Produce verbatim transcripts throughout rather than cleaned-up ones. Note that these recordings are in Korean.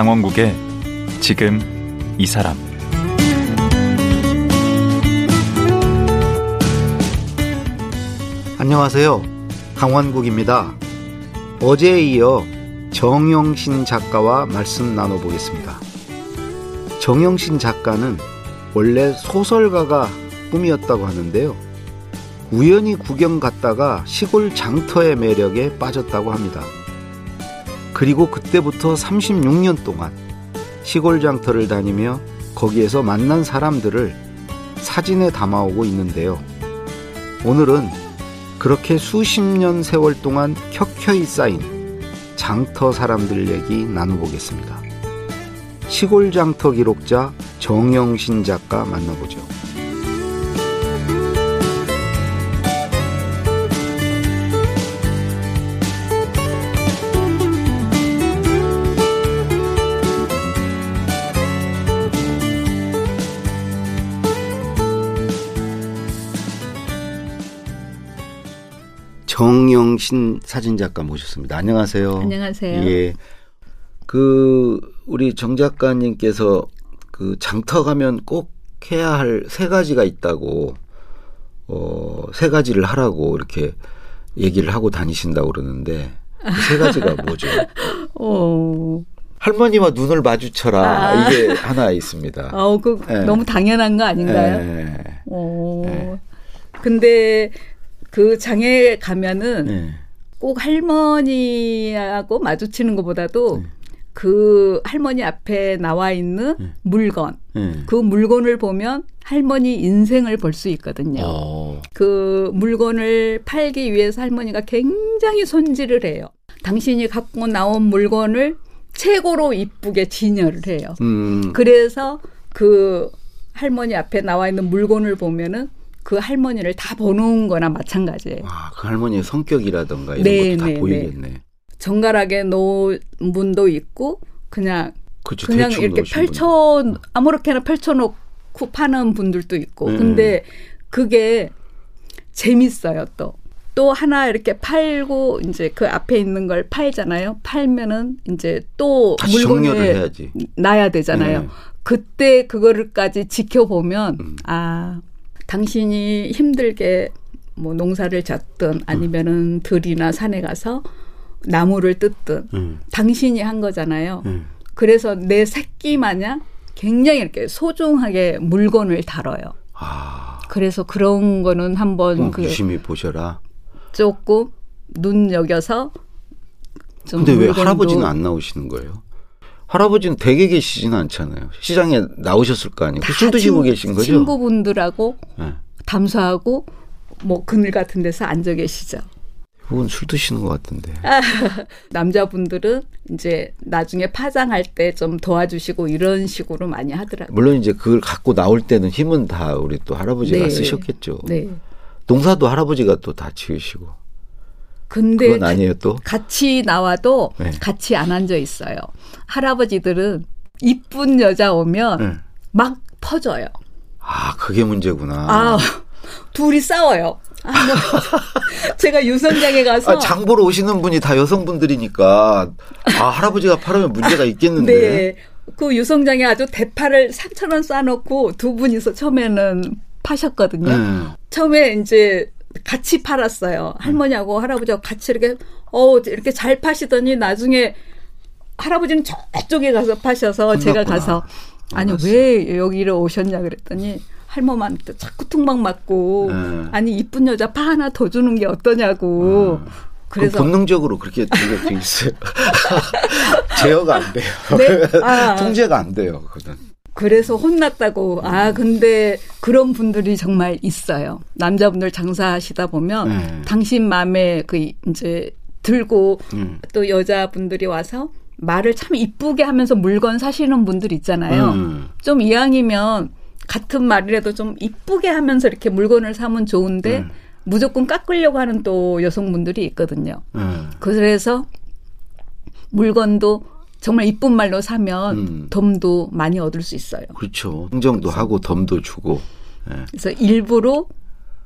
강원국의 지금 이 사람. 안녕하세요. 강원국입니다. 어제에 이어 정영신 작가와 말씀 나눠보겠습니다. 정영신 작가는 원래 소설가가 꿈이었다고 하는데요. 우연히 구경 갔다가 시골 장터의 매력에 빠졌다고 합니다. 그리고 그때부터 삼십육 년 동안 시골 장터를 다니며 거기에서 만난 사람들을 사진에 담아오고 있는데요. 오늘은 그렇게 수십 년 세월 동안 켜켜이 쌓인 장터 사람들 얘기 나눠보겠습니다. 시골 장터 기록자 정영신 작가 만나보죠. 정영신 사진작가 모셨습니다. 안녕하세요. 안녕하세요. 예. 그, 우리 정 작가님께서 그 장터 가면 꼭 해야 할 세 가지가 있다고, 어, 세 가지를 하라고 이렇게 얘기를 하고 다니신다고 그러는데, 그 세 가지가 뭐죠? 어. 할머니와 눈을 마주쳐라. 아. 이게 하나 있습니다. 어, 그, 예. 너무 당연한 거 아닌가요? 예. 어. 예. 근데, 그 장에 가면은 네. 꼭 할머니하고 마주치는 것보다도 네. 그 할머니 앞에 나와 있는 네. 물건, 네. 그 물건을 보면 할머니 인생을 볼 수 있거든요. 오. 그 물건을 팔기 위해서 할머니가 굉장히 손질을 해요. 당신이 갖고 나온 물건을 최고로 이쁘게 진열을 해요. 음. 그래서 그 할머니 앞에 나와 있는 물건을 보면은 그 할머니를 다 보는 거나 마찬가지예요. 와, 그 할머니의 성격이라든가 이런 네, 것도 다 네, 보이겠네. 네. 정갈하게 놓은 문도 있고 그냥 그치, 그냥 이렇게 펼쳐 분들. 아무렇게나 펼쳐놓고 파는 분들도 있고 네. 근데 그게 재밌어요. 또 또 하나 이렇게 팔고 이제 그 앞에 있는 걸 팔잖아요. 팔면은 이제 또 물건을 놔야 되잖아요. 네. 그때 그거를까지 지켜보면 음. 아. 당신이 힘들게 뭐 농사를 졌든 아니면은 들이나 산에 가서 나무를 뜯든 음. 당신이 한 거잖아요. 음. 그래서 내 새끼 마냥 굉장히 이렇게 소중하게 물건을 다뤄요. 아. 그래서 그런 거는 한번 음, 그 유심히 보셔라. 조금 눈여겨서. 근데 왜 할아버지는 안 나오시는 거예요? 할아버지는 댁에 계시지는 않잖아요. 시장에 나오셨을 거 아니에요. 술 드시고 계신 거죠? 친구분들하고 네. 담소하고 뭐 그늘 같은 데서 앉아 계시죠. 그건 술 드시는 것 같은데. 남자분들은 이제 나중에 파장할 때 좀 도와주시고 이런 식으로 많이 하더라고요. 물론 이제 그걸 갖고 나올 때는 힘은 다 우리 또 할아버지가 네. 쓰셨겠죠. 네. 농사도 할아버지가 또 다 지으시고. 근데 그건 아니에요, 또? 같이 나와도 네. 같이 안 앉아 있어요. 할아버지들은 이쁜 여자 오면 네. 막 퍼져요. 아, 그게 문제구나. 아, 둘이 싸워요. 아, 뭐 제가 유선장에 가서. 아, 장 보러 오시는 분이 다 여성분들이니까. 아, 할아버지가 팔으면 문제가 있겠는데. 네. 그 유선장에 아주 대파를 삼천 원 싸놓고 두 분이서 처음에는 파셨거든요. 네. 처음에 이제. 같이 팔았어요. 할머니하고 음. 할아버지하고 같이 이렇게 어 이렇게 잘 파시더니 나중에 할아버지는 저쪽에 가서 파셔서 혼났구나. 제가 가서 아니 혼났어. 왜 여기로 오셨냐 그랬더니 할머니한테 자꾸 퉁박 맞고 음. 아니 이쁜 여자 파 하나 더 주는 게 어떠냐고. 음. 그래서 본능적으로 그렇게 되게 있어요. 제어가 안 돼요. 네? 아. 통제가 안 돼요. 그거는. 그래서 혼났다고. 아, 근데 그런 분들이 정말 있어요. 남자분들 장사하시다 보면 네. 당신 마음에 그 이제 들고 음. 또 여자분들이 와서 말을 참 이쁘게 하면서 물건 사시는 분들 있잖아요. 음. 좀 이왕이면 같은 말이라도 좀 이쁘게 하면서 이렇게 물건을 사면 좋은데 음. 무조건 깎으려고 하는 또 여성분들이 있거든요. 음. 그래서 물건도 정말 이쁜 말로 사면 음. 덤도 많이 얻을 수 있어요. 그렇죠. 흥정도 그래서. 하고 덤도 주고. 네. 그래서 일부러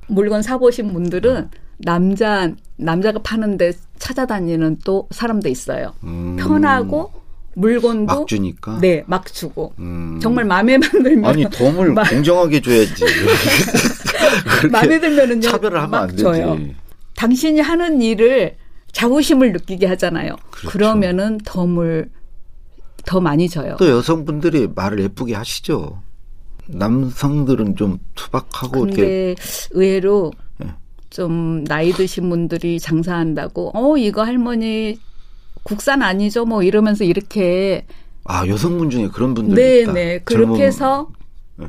물건 사보신 분들은 음. 남자, 남자가 파는 데 찾아다니는 또 사람도 있어요. 음. 편하고 물건도 막 주니까? 네, 막 주고. 음. 정말 마음에 만들면. 아니, 덤을 막 공정하게 줘야지. 마음에 들면은요. 차별을 하면 안 줘요. 되지. 당신이 하는 일을 자부심을 느끼게 하잖아요. 그렇죠. 그러면은 덤을 더 많이 줘요. 또 여성분들이 말을 예쁘게 하시죠. 남성들은 좀 투박하고. 근데 이렇게. 의외로 네. 좀 나이 드신 분들이 장사한다고 어 이거 할머니 국산 아니죠 뭐 이러면서 이렇게. 아, 여성분 중에 그런 분들이 네, 있다. 네네. 그렇게 젊은, 해서 네.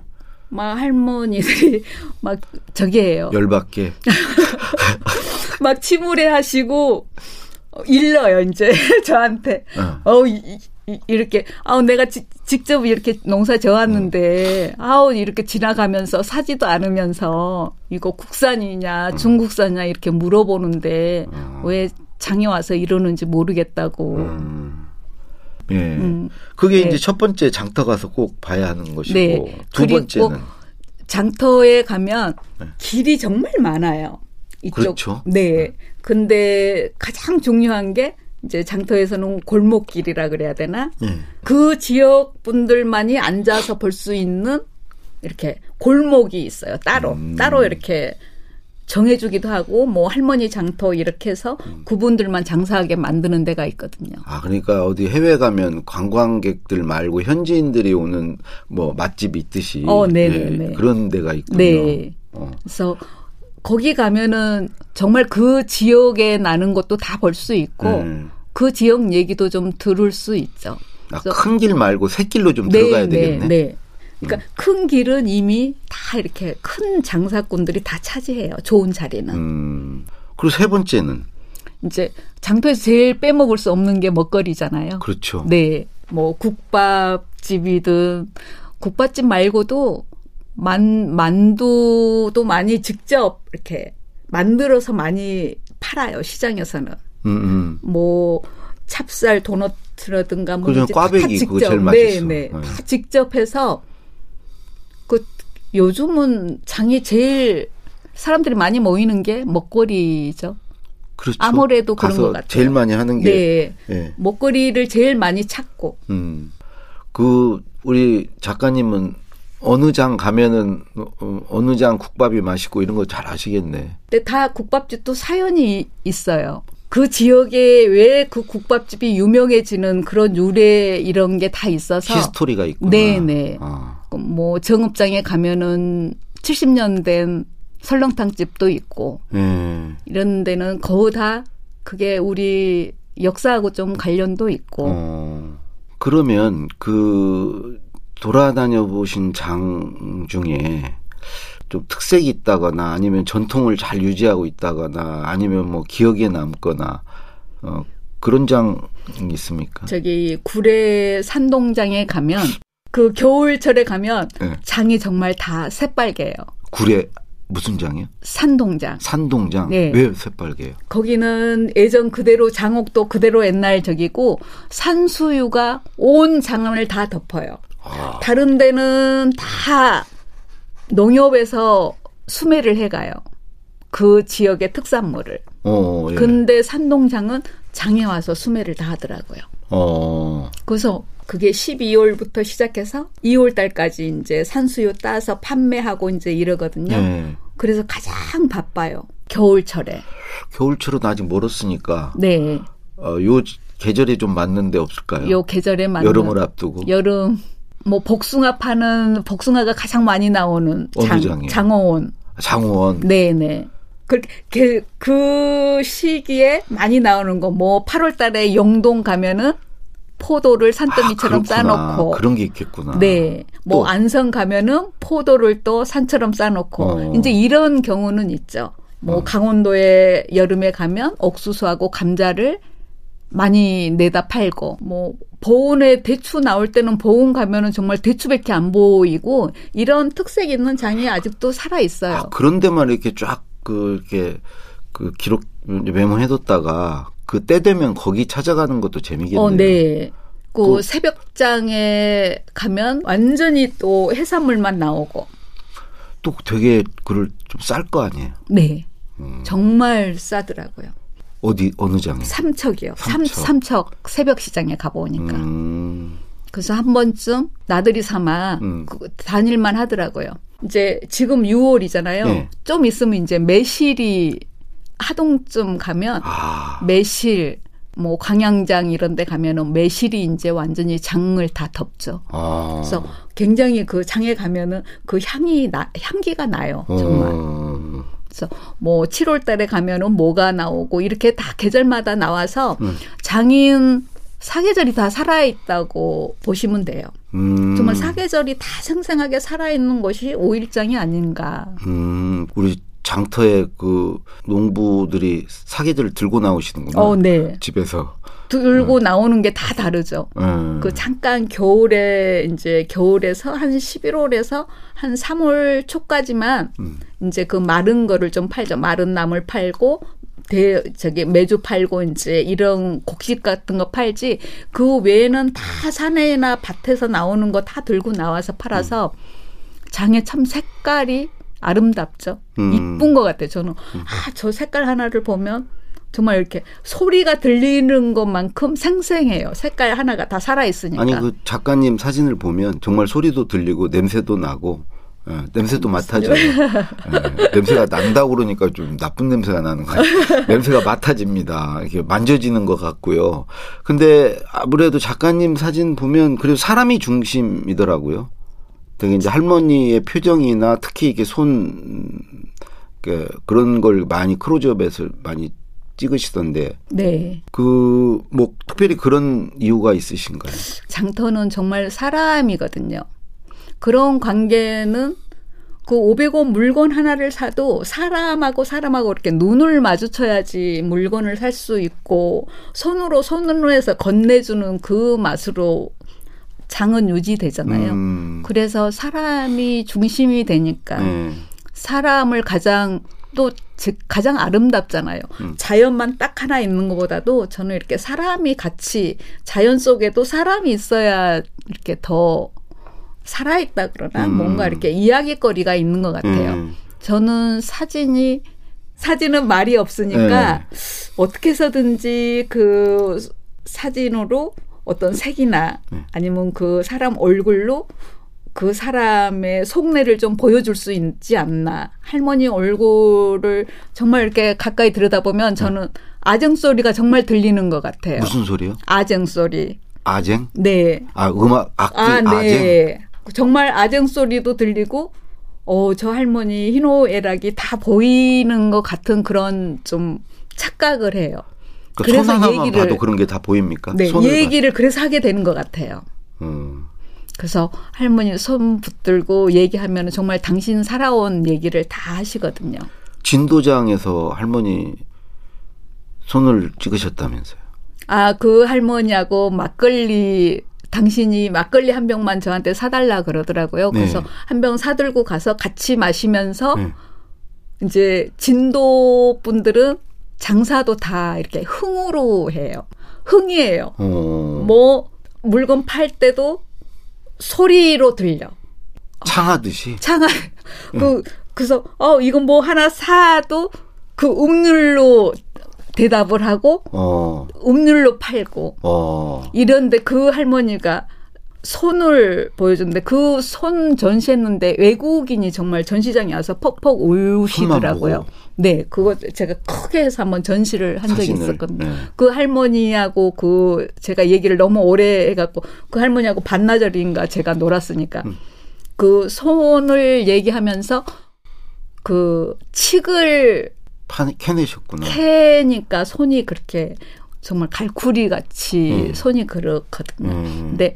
막 할머니들이 막 저기 해요. 열받게. 막 침울해 하시고 일러요 이제 저한테. 어, 어 이, 이렇게 아우 내가 지, 직접 이렇게 농사 져왔는데 음. 아우 이렇게 지나가면서 사지도 않으면서 이거 국산이냐 음. 중국산이냐 이렇게 물어보는데 음. 왜 장에 와서 이러는지 모르겠다고. 음. 예, 음. 그게 네. 이제 첫 번째 장터 가서 꼭 봐야 하는 것이고 네. 두 번째는 장터에 가면 네. 길이 정말 많아요. 이쪽. 그렇죠. 네. 네. 근데 가장 중요한 게 이제 장터에서는 골목길이라 그래야 되나? 네. 그 지역 분들만이 앉아서 볼 수 있는 이렇게 골목이 있어요. 따로. 음. 따로 이렇게 정해주기도 하고 뭐 할머니 장터 이렇게 해서 음. 그분들만 장사하게 만드는 데가 있거든요. 아, 그러니까 어디 해외 가면 관광객들 말고 현지인들이 오는 뭐 맛집이 있듯이 어, 네, 그런 데가 있군요. 네. 어. 그래서 거기 가면은 정말 그 지역에 나는 것도 다 볼 수 있고 음. 그 지역 얘기도 좀 들을 수 있죠. 아, 큰 길 말고 샛길로 좀 네, 들어가야 네, 되겠네. 네. 그러니까 음. 큰 길은 이미 다 이렇게 큰 장사꾼들이 다 차지해요. 좋은 자리는. 음. 그리고 세 번째는? 이제 장터에서 제일 빼먹을 수 없는 게 먹거리잖아요. 그렇죠. 네. 뭐 국밥집이든 국밥집 말고도 만, 만두도 많이 직접 이렇게 만들어서 많이 팔아요, 시장에서는. 음, 음. 뭐, 찹쌀 도넛이라든가 뭐, 그죠, 꽈배기 그거 제일 맛있어. 네, 네. 네. 다 직접 해서, 그, 요즘은 장이 제일 사람들이 많이 모이는 게 먹거리죠. 그렇죠. 아무래도 그런 것 같아요. 제일 많이 하는 게. 네. 네. 먹거리를 제일 많이 찾고. 음. 그, 우리 작가님은 어느 장 가면은 어느 장 국밥이 맛있고 이런 거 잘 아시겠네. 근데 다 국밥집도 사연이 있어요. 그 지역에 왜 그 국밥집이 유명해지는 그런 유래 이런 게 다 있어서. 히스토리가 있구나. 네네. 아. 뭐 정읍장에 가면은 칠십 년 된 설렁탕집도 있고 네. 이런 데는 거의 다 그게 우리 역사하고 좀 관련도 있고. 어. 그러면 그 돌아다녀 보신 장 중에 좀 특색이 있다거나 아니면 전통을 잘 유지하고 있다거나 아니면 뭐 기억에 남거나 어, 그런 장이 있습니까? 저기 구례 산동장에 가면 그 겨울철에 가면 네. 장이 정말 다 새빨개요. 구례 무슨 장이요? 산동장. 산동장. 네. 왜 새빨개요? 거기는 예전 그대로 장옥도 그대로 옛날 저기고 산수유가 온 장을 다 덮어요. 아. 다른 데는 다 농협에서 수매를 해가요. 그 지역의 특산물을. 오, 예. 근데 산동장은 장에 와서 수매를 다 하더라고요. 어. 그래서 그게 십이월부터 시작해서 이월달까지 이제 산수유 따서 판매하고 이제 이러거든요. 예. 그래서 가장 바빠요. 겨울철에. 겨울철은 아직 멀었으니까. 네. 어, 요 계절에 좀 맞는 데 없을까요? 요 계절에 맞는. 여름을 앞두고. 여름. 뭐 복숭아 파는 복숭아가 가장 많이 나오는 장, 장어원. 장어원. 네네. 그렇게 그 시기에 많이 나오는 거 뭐 팔월달에 영동 가면은 포도를 산더미처럼 아, 싸놓고 그런 게 있겠구나. 네. 뭐 또. 안성 가면은 포도를 또 산처럼 싸놓고 어. 이제 이런 경우는 있죠. 뭐 어. 강원도에 여름에 가면 옥수수하고 감자를 많이 내다 팔고 뭐 보은에 대추 나올 때는 보은 가면은 정말 대추밖에 안 보이고 이런 특색 있는 장이 아직도 살아 있어요. 아, 그런 데만 이렇게 쫙 그 이렇게 그 기록 메모해뒀다가 그 때 되면 거기 찾아가는 것도 재미겠네요. 어, 네. 그, 그 새벽장에 가면 완전히 또 해산물만 나오고 또 되게 그걸 좀 쌀 거 아니에요. 네. 음. 정말 싸더라고요. 어디 어느 장에? 삼척이요. 삼척, 삼, 삼척 새벽 시장에 가보니까. 음. 그래서 한 번쯤 나들이 삼아 음. 다닐만 하더라고요. 이제 지금 유월이잖아요. 네. 좀 있으면 이제 매실이 하동쯤 가면 아. 매실, 뭐 광양장 이런 데 가면은 매실이 이제 완전히 장을 다 덮죠. 아. 그래서 굉장히 그 장에 가면은 그 향이 나, 향기가 나요. 정말. 어. 그래서 뭐 칠월달에 가면은 뭐가 나오고 이렇게 다 계절마다 나와서 음. 장인 사계절이 다 살아있다고 보시면 돼요. 음. 정말 사계절이 다 생생하게 살아있는 것이 오일장이 아닌가. 음. 우리 장터에 그 농부들이 사계절을 들고 나오시는구나. 어, 네. 집에서. 들고 음. 나오는 게 다 다르죠. 음. 그 잠깐 겨울에 이제 겨울에서 한 십일월에서 한 삼월 초까지만 음. 이제 그 마른 거를 좀 팔죠. 마른 나물 팔고 대 저기 메주 팔고 이제 이런 곡식 같은 거 팔지 그 외에는 다 산에나 밭에서 나오는 거 다 들고 나와서 팔아서 음. 장에 참 색깔이 아름답죠. 음. 이쁜 것 같아요. 저는 아, 저 색깔 하나를 보면 정말 이렇게 소리가 들리는 것만큼 생생해요. 색깔 하나가 다 살아있으니까. 아니 그 작가님 사진을 보면 정말 소리도 들리고 냄새도 나고 네, 냄새도 맡아져요. 네, 냄새가 난다고 그러니까 좀 나쁜 냄새가 나는 거예요. 냄새가 맡아집니다. 이렇게 만져지는 것 같고요. 근데 아무래도 작가님 사진 보면 그래도 사람이 중심이더라고요. 되게 이제 할머니의 표정이나 특히 이렇게 손, 그런 걸 많이 클로즈업해서 많이 찍으시던데. 네. 그, 뭐, 특별히 그런 이유가 있으신가요? 장터는 정말 사람이거든요. 그런 관계는 그 오백 원 물건 하나를 사도 사람하고 사람하고 이렇게 눈을 마주쳐야지 물건을 살 수 있고 손으로 손으로 해서 건네주는 그 맛으로 장은 유지되잖아요. 음. 그래서 사람이 중심이 되니까 음. 사람을 가장 또 즉 가장 아름답잖아요. 음. 자연만 딱 하나 있는 것보다도 저는 이렇게 사람이 같이 자연 속에도 사람이 있어야 이렇게 더 살아있다 그러나 음. 뭔가 이렇게 이야기거리가 있는 것 같아요. 음. 저는 사진이 사진은 말이 없으니까 음. 어떻게 해서든지 그 사진으로 어떤 색이나 아니면 그 사람 얼굴로 그 사람의 속내를 좀 보여줄 수 있지 않나. 할머니 얼굴을 정말 이렇게 가까이 들여다보면 저는 아쟁 소리가 정말 들리는 것 같아요. 무슨 소리요? 아쟁 소리. 아쟁? 네. 아, 음악, 악기, 아, 네. 아쟁? 정말 아쟁 소리도 들리고 어, 저 할머니 희노애락이 다 보이는 것 같은 그런 좀 착각을 해요. 그러니까 그래서 손 하나만 얘기를 봐도 그런 게 다 보입니까? 네, 얘기를 봐도. 그래서 하게 되는 것 같아요. 음. 그래서 할머니 손 붙들고 얘기하면 정말 당신 살아온 얘기를 다 하시거든요. 진도장에서 할머니 손을 찍으셨다면서요? 아, 그 할머니하고 막걸리 당신이 막걸리 한 병만 저한테 사달라 그러더라고요. 그래서 네. 한 병 사들고 가서 같이 마시면서 네. 이제 진도 분들은 장사도 다 이렇게 흥으로 해요. 흥이에요. 오. 뭐 물건 팔 때도 소리로 들려. 창하듯이. 창하. 응. 그 그래서 어 이건 뭐 하나 사도 그 음률로 대답을 하고 어. 음률로 팔고 어. 이런데 그 할머니가 손을 보여줬는데 그 손 전시했는데 외국인이 정말 전시장에 와서 퍽퍽 우시더라고요. 네, 그거 제가 크게 해서 한번 전시를 한 사진을, 적이 있었거든요. 네. 그 할머니하고 그 제가 얘기를 너무 오래 해갖고 그 할머니하고 반나절인가 제가 놀았으니까 음. 그 손을 얘기하면서 그 칡을 판, 캐내셨구나. 캐니까 손이 그렇게 정말 갈쿠리 같이 음. 손이 그렇거든요. 음. 근데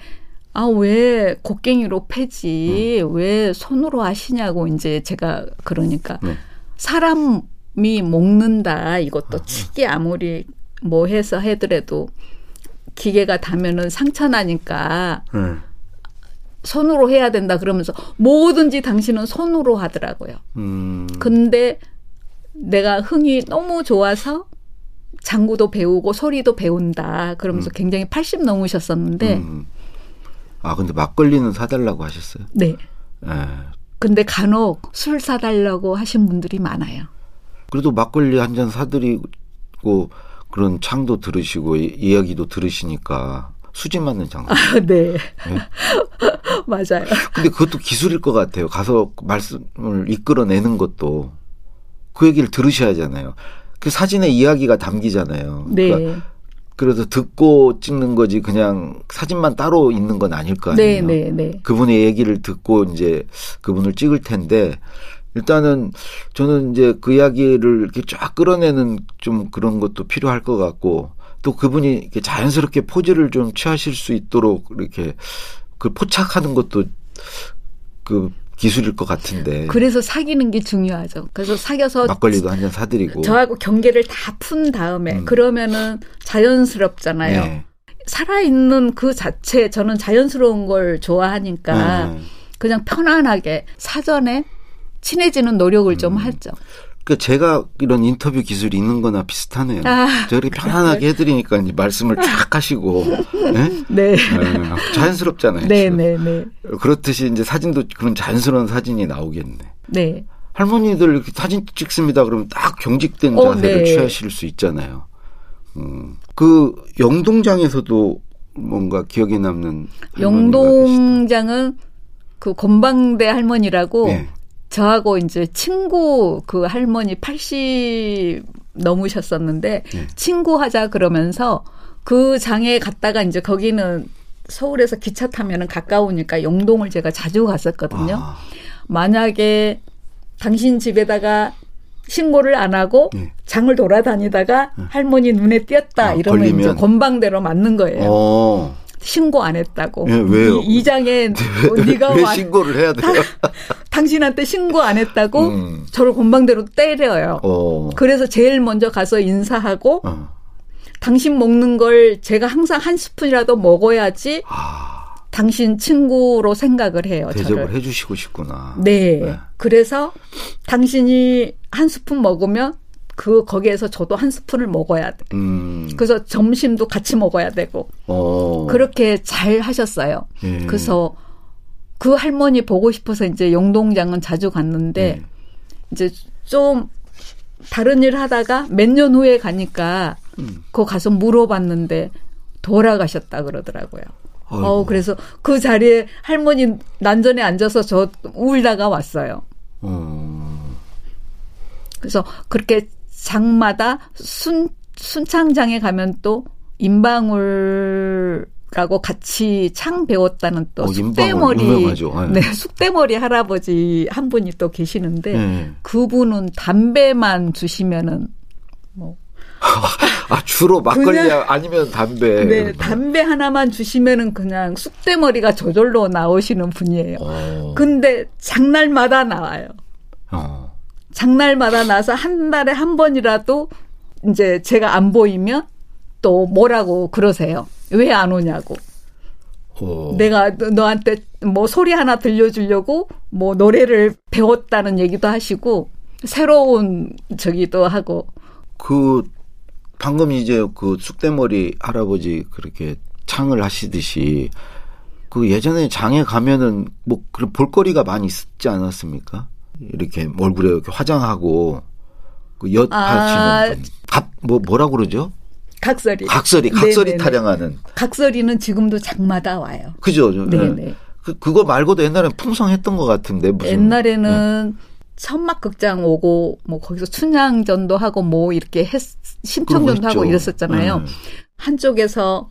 아, 왜 곡괭이로 패지? 음. 왜 손으로 하시냐고 이제 제가 그러니까 네. 사람이 먹는다. 이것도 치기 아무리 뭐 해서 해더라도 기계가 닿으면은 상처나니까 음. 손으로 해야 된다 그러면서 뭐든지 당신은 손으로 하더라고요. 음. 근데 내가 흥이 너무 좋아서 장구도 배우고 소리도 배운다. 그러면서 음. 굉장히 팔십 넘으셨었는데 음. 아, 근데 막걸리는 사달라고 하셨어요? 네. 네. 근데 간혹 술 사달라고 하신 분들이 많아요. 그래도 막걸리 한 잔 사드리고 그런 창도 들으시고 이야기도 들으시니까 수지 맞는 장소. 아, 네. 네. 맞아요. 근데 그것도 기술일 것 같아요. 가서 말씀을 이끌어내는 것도 그 얘기를 들으셔야 하잖아요. 그 사진에 이야기가 담기잖아요. 네. 그러니까 그래서 듣고 찍는 거지 그냥 사진만 따로 있는 건 아닐 거 아니에요. 네, 네, 네. 그분의 얘기를 듣고 이제 그분을 찍을 텐데 일단은 저는 이제 그 이야기를 이렇게 쫙 끌어내는 좀 그런 것도 필요할 것 같고 또 그분이 이렇게 자연스럽게 포즈를 좀 취하실 수 있도록 이렇게 그 포착하는 것도 그 기술일 것 같은데. 그래서 사귀는 게 중요하죠. 그래서 사귀어서 막걸리도 한 잔 사드리고 저하고 경계를 다 푼 다음에 음. 그러면은 자연스럽잖아요. 네. 살아있는 그 자체 저는 자연스러운 걸 좋아하니까 음. 그냥 편안하게 사전에 친해지는 노력을 음. 좀 하죠. 그러니까 제가 이런 인터뷰 기술이 있는 거나 비슷하네요. 아, 제가 이렇게 편안하게 해드리니까 이제 말씀을 쫙 하시고. 네? 네. 네. 자연스럽잖아요. 네, 네, 네. 그렇듯이 이제 사진도 그런 자연스러운 사진이 나오겠네. 네. 할머니들 이렇게 사진 찍습니다. 그러면 딱 경직된 어, 자세를 네. 취하실 수 있잖아요. 음. 그 영동장에서도 뭔가 기억에 남는. 영동장은 그 건방대 할머니라고. 네. 저하고 이제 친구 그 할머니 팔십 넘으셨었는데 네. 친구 하자 그러면서 그 장에 갔다가 이제 거기는 서울에서 기차 타면은 가까우니까 영동을 제가 자주 갔었거든요. 아. 만약에 당신 집에다가 신고를 안 하고 네. 장을 돌아다니다가 네. 할머니 눈에 띄었다 아, 이러면 걸리면. 이제 건방대로 맞는 거예요. 오. 신고 안 했다고. 네, 왜요? 이, 이 장에 뭐 네가 왜 신고를 해야 돼요? 다, 당신한테 신고 안 했다고 음. 저를 건방대로 때려요. 어. 그래서 제일 먼저 가서 인사하고 어. 당신 먹는 걸 제가 항상 한 스푼이라도 먹어야지 아. 당신 친구로 생각을 해요. 대접을 저를. 해주시고 싶구나. 네. 네. 그래서 당신이 한 스푼 먹으면 그 거기에서 저도 한 스푼을 먹어야 돼. 음. 그래서 점심도 같이 먹어야 되고 오. 그렇게 잘 하셨어요. 예. 그래서 그 할머니 보고 싶어서 이제 영동장은 자주 갔는데 예. 이제 좀 다른 일 하다가 몇 년 후에 가니까 음. 거 가서 물어봤는데 돌아가셨다 그러더라고요. 아이고. 어 그래서 그 자리에 할머니 난전에 앉아서 저 울다가 왔어요. 음. 그래서 그렇게 장마다 순, 순창장에 가면 또 임방울하고 같이 창 배웠다는 또 어, 숙대머리, 네, 숙대머리 할아버지 한 분이 또 계시는데 네. 그분은 담배만 주시면은 뭐 아, 주로 막걸리 그냥, 아니면 담배. 네, 담배 하나만 주시면은 그냥 숙대머리가 저절로 나오시는 분이에요. 오. 근데 장날마다 나와요. 어. 장날마다 나서 한 달에 한 번이라도 이제 제가 안 보이면 또 뭐라고 그러세요. 왜 안 오냐고. 오. 내가 너한테 뭐 소리 하나 들려주려고 뭐 노래를 배웠다는 얘기도 하시고 새로운 저기도 하고. 그 방금 이제 그 숙대머리 할아버지 그렇게 창을 하시듯이 그 예전에 장에 가면은 뭐 그런 볼거리가 많이 있지 않았습니까? 이렇게 얼굴에 이렇게 화장하고 그 엿 파시는 아, 뭐 뭐라고 그러죠? 각설이. 각설이. 각설이 네네네. 타령하는. 각설이는 지금도 장마다 와요. 그죠. 네네. 그 그거 말고도 옛날에는 풍성했던 것 같은데 무슨. 옛날에는 네. 천막극장 오고 뭐 거기서 춘향전도 하고 뭐 이렇게 했, 신청전도 하고 이랬었잖아요. 네. 한쪽에서.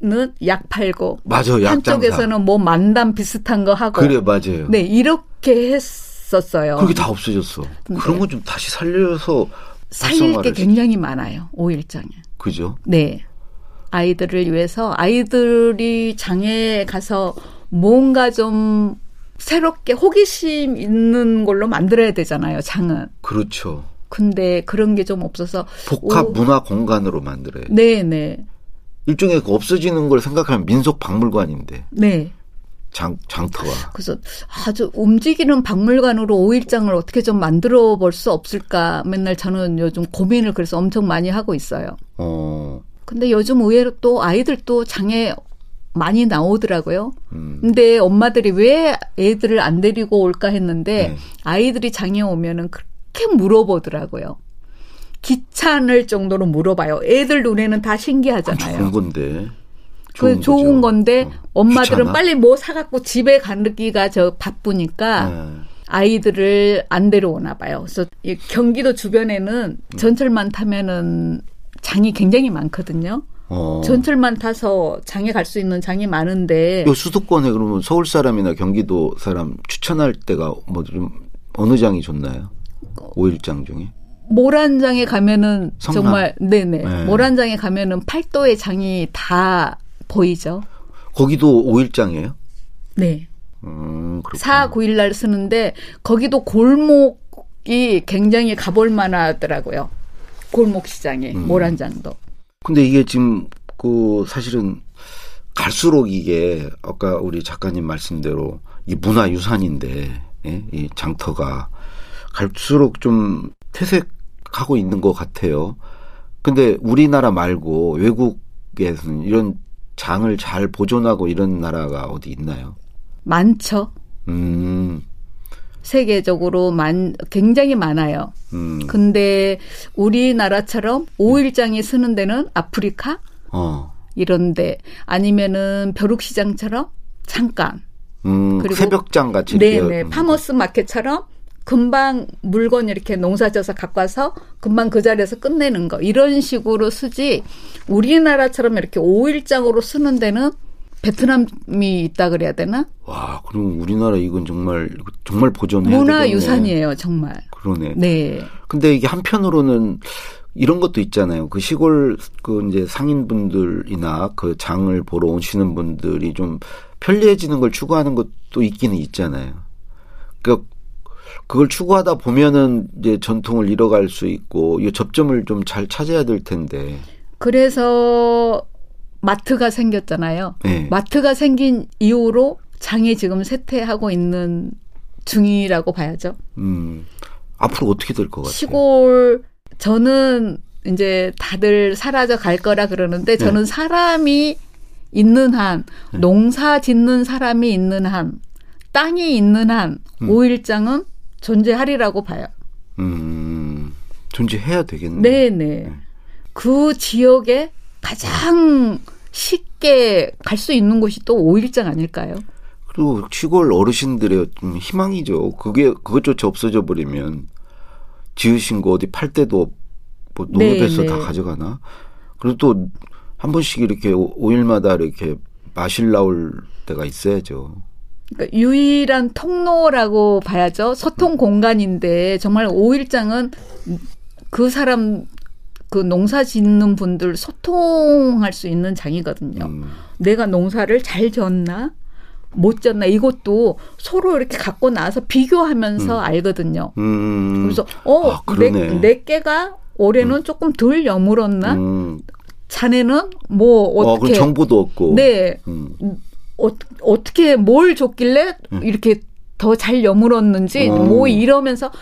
는 약 팔고 맞아요. 약 한쪽에서는 뭐 만담 비슷한 거 하고 그래 맞아요. 네 이렇게 했었어요. 그게 다 없어졌어. 네. 그런 건 좀 다시 살려서 살릴 게 굉장히 많아요. 오일장에. 그죠? 네 아이들을 위해서 아이들이 장에 가서 뭔가 좀 새롭게 호기심 있는 걸로 만들어야 되잖아요. 장은. 그렇죠. 근데 그런 게 좀 없어서 복합 오. 문화 공간으로 만들어요. 네네. 일종의 그 없어지는 걸 생각하면 민속 박물관인데. 네. 장, 장터가. 그래서 아주 움직이는 박물관으로 오일장을 어떻게 좀 만들어 볼 수 없을까. 맨날 저는 요즘 고민을 그래서 엄청 많이 하고 있어요. 어. 근데 요즘 의외로 또 아이들도 장에 많이 나오더라고요. 음. 근데 엄마들이 왜 애들을 안 데리고 올까 했는데 네. 아이들이 장에 오면은 그렇게 물어보더라고요. 귀찮을 정도로 물어봐요. 애들 눈에는 다 신기하잖아요. 좋은 건데. 좋은, 그 좋은 건데 어. 엄마들은 귀찮아? 빨리 뭐 사갖고 집에 가느끼가 저 바쁘니까 네. 아이들을 안 데려오나 봐요. 그래서 이 경기도 주변에는 전철만 타면은 장이 굉장히 많거든요. 어. 전철만 타서 장에 갈 수 있는 장이 많은데. 요 수도권에 그러면 서울 사람이나 경기도 사람 추천할 때가 뭐 좀 어느 장이 좋나요? 오일장 중에? 모란장에 가면은 성남? 정말 네네 네. 모란장에 가면은 팔도의 장이 다 보이죠. 거기도 오일장이에요? 네. 음, 사, 구일 날 쓰는데 거기도 골목이 굉장히 가볼 만하더라고요. 골목 시장이 음. 모란장도. 근데 이게 지금 그 사실은 갈수록 이게 아까 우리 작가님 말씀대로 이 문화유산인데 예? 이 장터가 갈수록 좀 퇴색하고 있는 것 같아요. 근데 우리나라 말고 외국에서는 이런 장을 잘 보존하고 이런 나라가 어디 있나요? 많죠. 음. 세계적으로 만, 굉장히 많아요. 음. 근데 우리나라처럼 오일장이 쓰는 데는 아프리카? 어. 이런 데. 아니면은 벼룩시장처럼 잠깐. 음, 그리고 새벽장 같이. 네네. 파머스 마켓처럼 금방 물건 이렇게 농사져서 갖고 와서 금방 그 자리에서 끝내는 거. 이런 식으로 쓰지 우리나라처럼 이렇게 오일장으로 쓰는 데는 베트남이 있다 그래야 되나? 와, 그럼 우리나라 이건 정말 정말 보존해야 문화유산이에요, 정말. 그러네. 네. 근데 이게 한편으로는 이런 것도 있잖아요. 그 시골 그 이제 상인분들이나 그 장을 보러 오시는 분들이 좀 편리해지는 걸 추구하는 것도 있기는 있잖아요. 그러니까 그걸 추구하다 보면은 이제 전통을 잃어갈 수 있고 이 접점을 좀 잘 찾아야 될 텐데. 그래서. 마트가 생겼잖아요. 네. 마트가 생긴 이후로 장이 지금 쇠퇴하고 있는 중이라고 봐야죠. 음, 앞으로 어떻게 될 것 같아요? 시골 저는 이제 다들 사라져 갈 거라 그러는데 저는 네. 사람이 있는 한 네. 농사 짓는 사람이 있는 한 땅이 있는 한 음. 오일장은 존재하리라고 봐요. 음, 존재해야 되겠네요. 네네. 네. 그 지역에 가장 쉽게 갈 수 있는 곳이 또 오일장 아닐까요? 그리고 시골 어르신들의 좀 희망이죠. 그게 그것조차 없어져 버리면 지으신 거 어디 팔 때도 뭐 농협에서 네, 네. 다 가져가나? 그리고 또 한 번씩 이렇게 오일마다 이렇게 마실 나올 때가 있어야죠. 그러니까 유일한 통로라고 봐야죠. 소통 공간인데 정말 오일장은 그 사람 그 농사 짓는 분들 소통할 수 있는 장이거든요. 음. 내가 농사를 잘 지었나 못 지었나 이것도 서로 이렇게 갖고 나와서 비교하면서 음. 알거든요. 음. 그래서 어, 아, 내, 내 깨가 올해는 음. 조금 덜 여물었나 음. 자네는 뭐 어떻게. 어, 정보도 없고. 네. 음. 어, 어떻게 뭘 줬길래 음. 이렇게 더 잘 여물었는지 어. 뭐 이러면서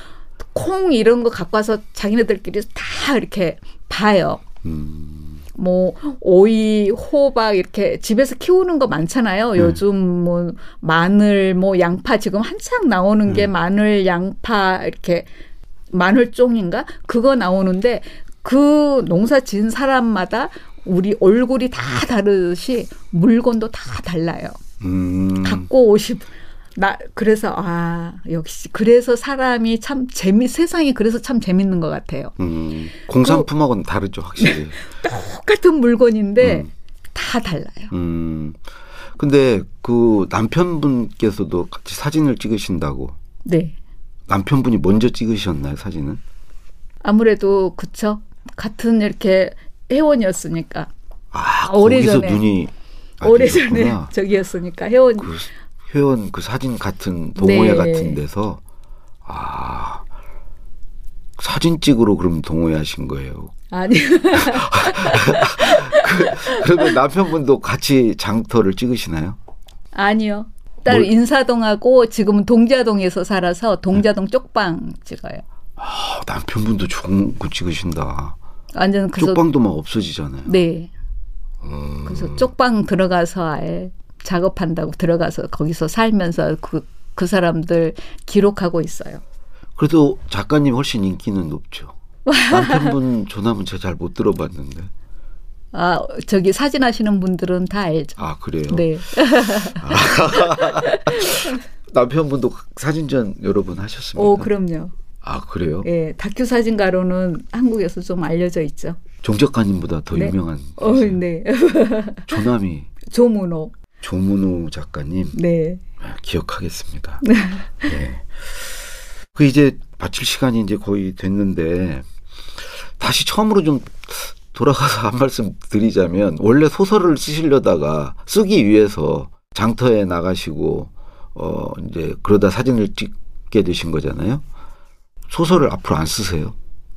콩 이런 거 갖고 와서 자기네들끼리 다 이렇게 봐요. 음. 뭐 오이, 호박 이렇게 집에서 키우는 거 많잖아요. 네. 요즘 뭐 마늘, 뭐 양파 지금 한창 나오는 네. 게 마늘, 양파 이렇게 마늘종인가? 그거 나오는데 그 농사 지은 사람마다 우리 얼굴이 다 다르듯이 물건도 다 달라요. 음. 갖고 오십 나 그래서 아 역시 그래서 사람이 참 재미 세상이 그래서 참 재밌는 것 같아요. 음, 공산품하고는 그, 다르죠 확실히. 똑같은 물건인데 음. 다 달라요. 음, 근데 그 남편분께서도 같이 사진을 찍으신다고. 네. 남편분이 먼저 찍으셨나요 사진은? 아무래도 그쵸. 같은 이렇게 회원이었으니까. 아 오래전에. 거기서 눈이 오래전에 저기였으니까 회원. 그, 회원 그 사진 같은 동호회 네. 같은 데서 아 사진 찍으러 그럼 동호회 하신 거예요? 아니 그, 그러면 남편분도 같이 장터를 찍으시나요? 아니요. 딸 뭘? 인사동하고 지금 동자동에서 살아서 동자동 네. 쪽방 찍어요. 아 남편분도 좋은 거 찍으신다. 완전 그래서, 쪽방도 막 없어지잖아요. 네. 음. 그래서 쪽방 들어가서 아예. 작업한다고 들어가서 거기서 살면서 그, 그 사람들 기록하고 있어요. 그래도 작가님 훨씬 인기는 높죠. 남편분 전화문 제가 잘 못 들어봤는데. 아, 저기 사진 하시는 분들은 다 알죠. 아, 그래요? 네. 아, 남편분도 사진전 여러 번 하셨습니까? 오, 그럼요. 아, 그래요? 예, 다큐 사진가로는 한국에서 좀 알려져 있죠. 정 작가님보다 더 네? 유명한. 어, 네. 조남이. 조문호. 조문호 작가님. 네. 기억하겠습니다. 네. 그 이제 마칠 시간이 이제 거의 됐는데 다시 처음으로 좀 돌아가서 한 말씀 드리자면, 원래 소설을 쓰시려다가 쓰기 위해서 장터에 나가시고 어 이제 그러다 사진을 찍게 되신 거잖아요. 소설을 앞으로 안 쓰세요?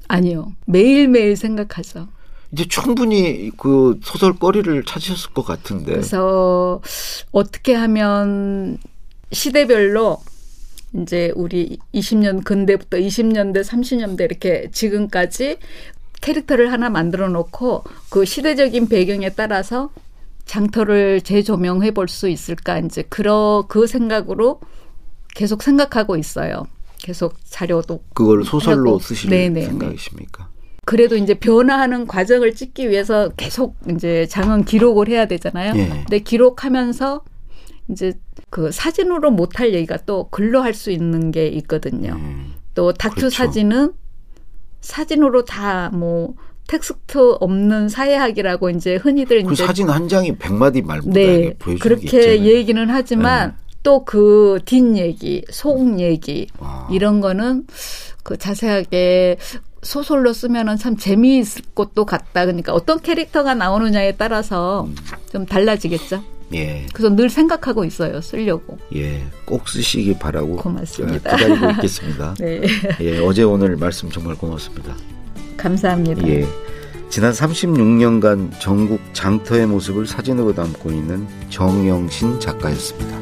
아니요. 매일매일 생각하죠. 이제 충분히 그 소설거리를 찾으셨을 것 같은데. 그래서 어떻게 하면 시대별로 이제 우리 이십 년 근대부터 이십 년대, 삼십 년대 이렇게 지금까지 캐릭터를 하나 만들어 놓고 그 시대적인 배경에 따라서 장터를 재조명해 볼 수 있을까, 이제 그러, 그 생각으로 계속 생각하고 있어요. 계속 자료도. 그걸 소설로 하고. 쓰실 네네. 생각이십니까? 그래도 이제 변화하는 과정을 찍기 위해서 계속 이제 장은 기록을 해야 되잖아요. 예. 근데 기록하면서 이제 그 사진으로 못할 얘기가 또 글로 할 수 있는 게 있거든요. 음, 또 다큐 그렇죠. 사진은 사진으로 다 뭐 텍스트 없는 사회학이라고 이제 흔히들 그 이제 사진 한 장이 백 마디 말보다 네, 보여주는 그렇게 게 있잖아요. 얘기는 하지만 네. 또 그 뒷 얘기, 속 얘기 와. 이런 거는 그 자세하게 소설로 쓰면은 참 재미있을 것도 같다. 그러니까 어떤 캐릭터가 나오느냐에 따라서 음. 좀 달라지겠죠. 예. 그래서 늘 생각하고 있어요. 쓰려고. 예. 꼭 쓰시기 바라고. 고맙습니다. 기다리고 있겠습니다. 네. 예. 어제 오늘 말씀 정말 고맙습니다. 감사합니다. 예. 지난 삼십육 년간 전국 장터의 모습을 사진으로 담고 있는 정영신 작가였습니다.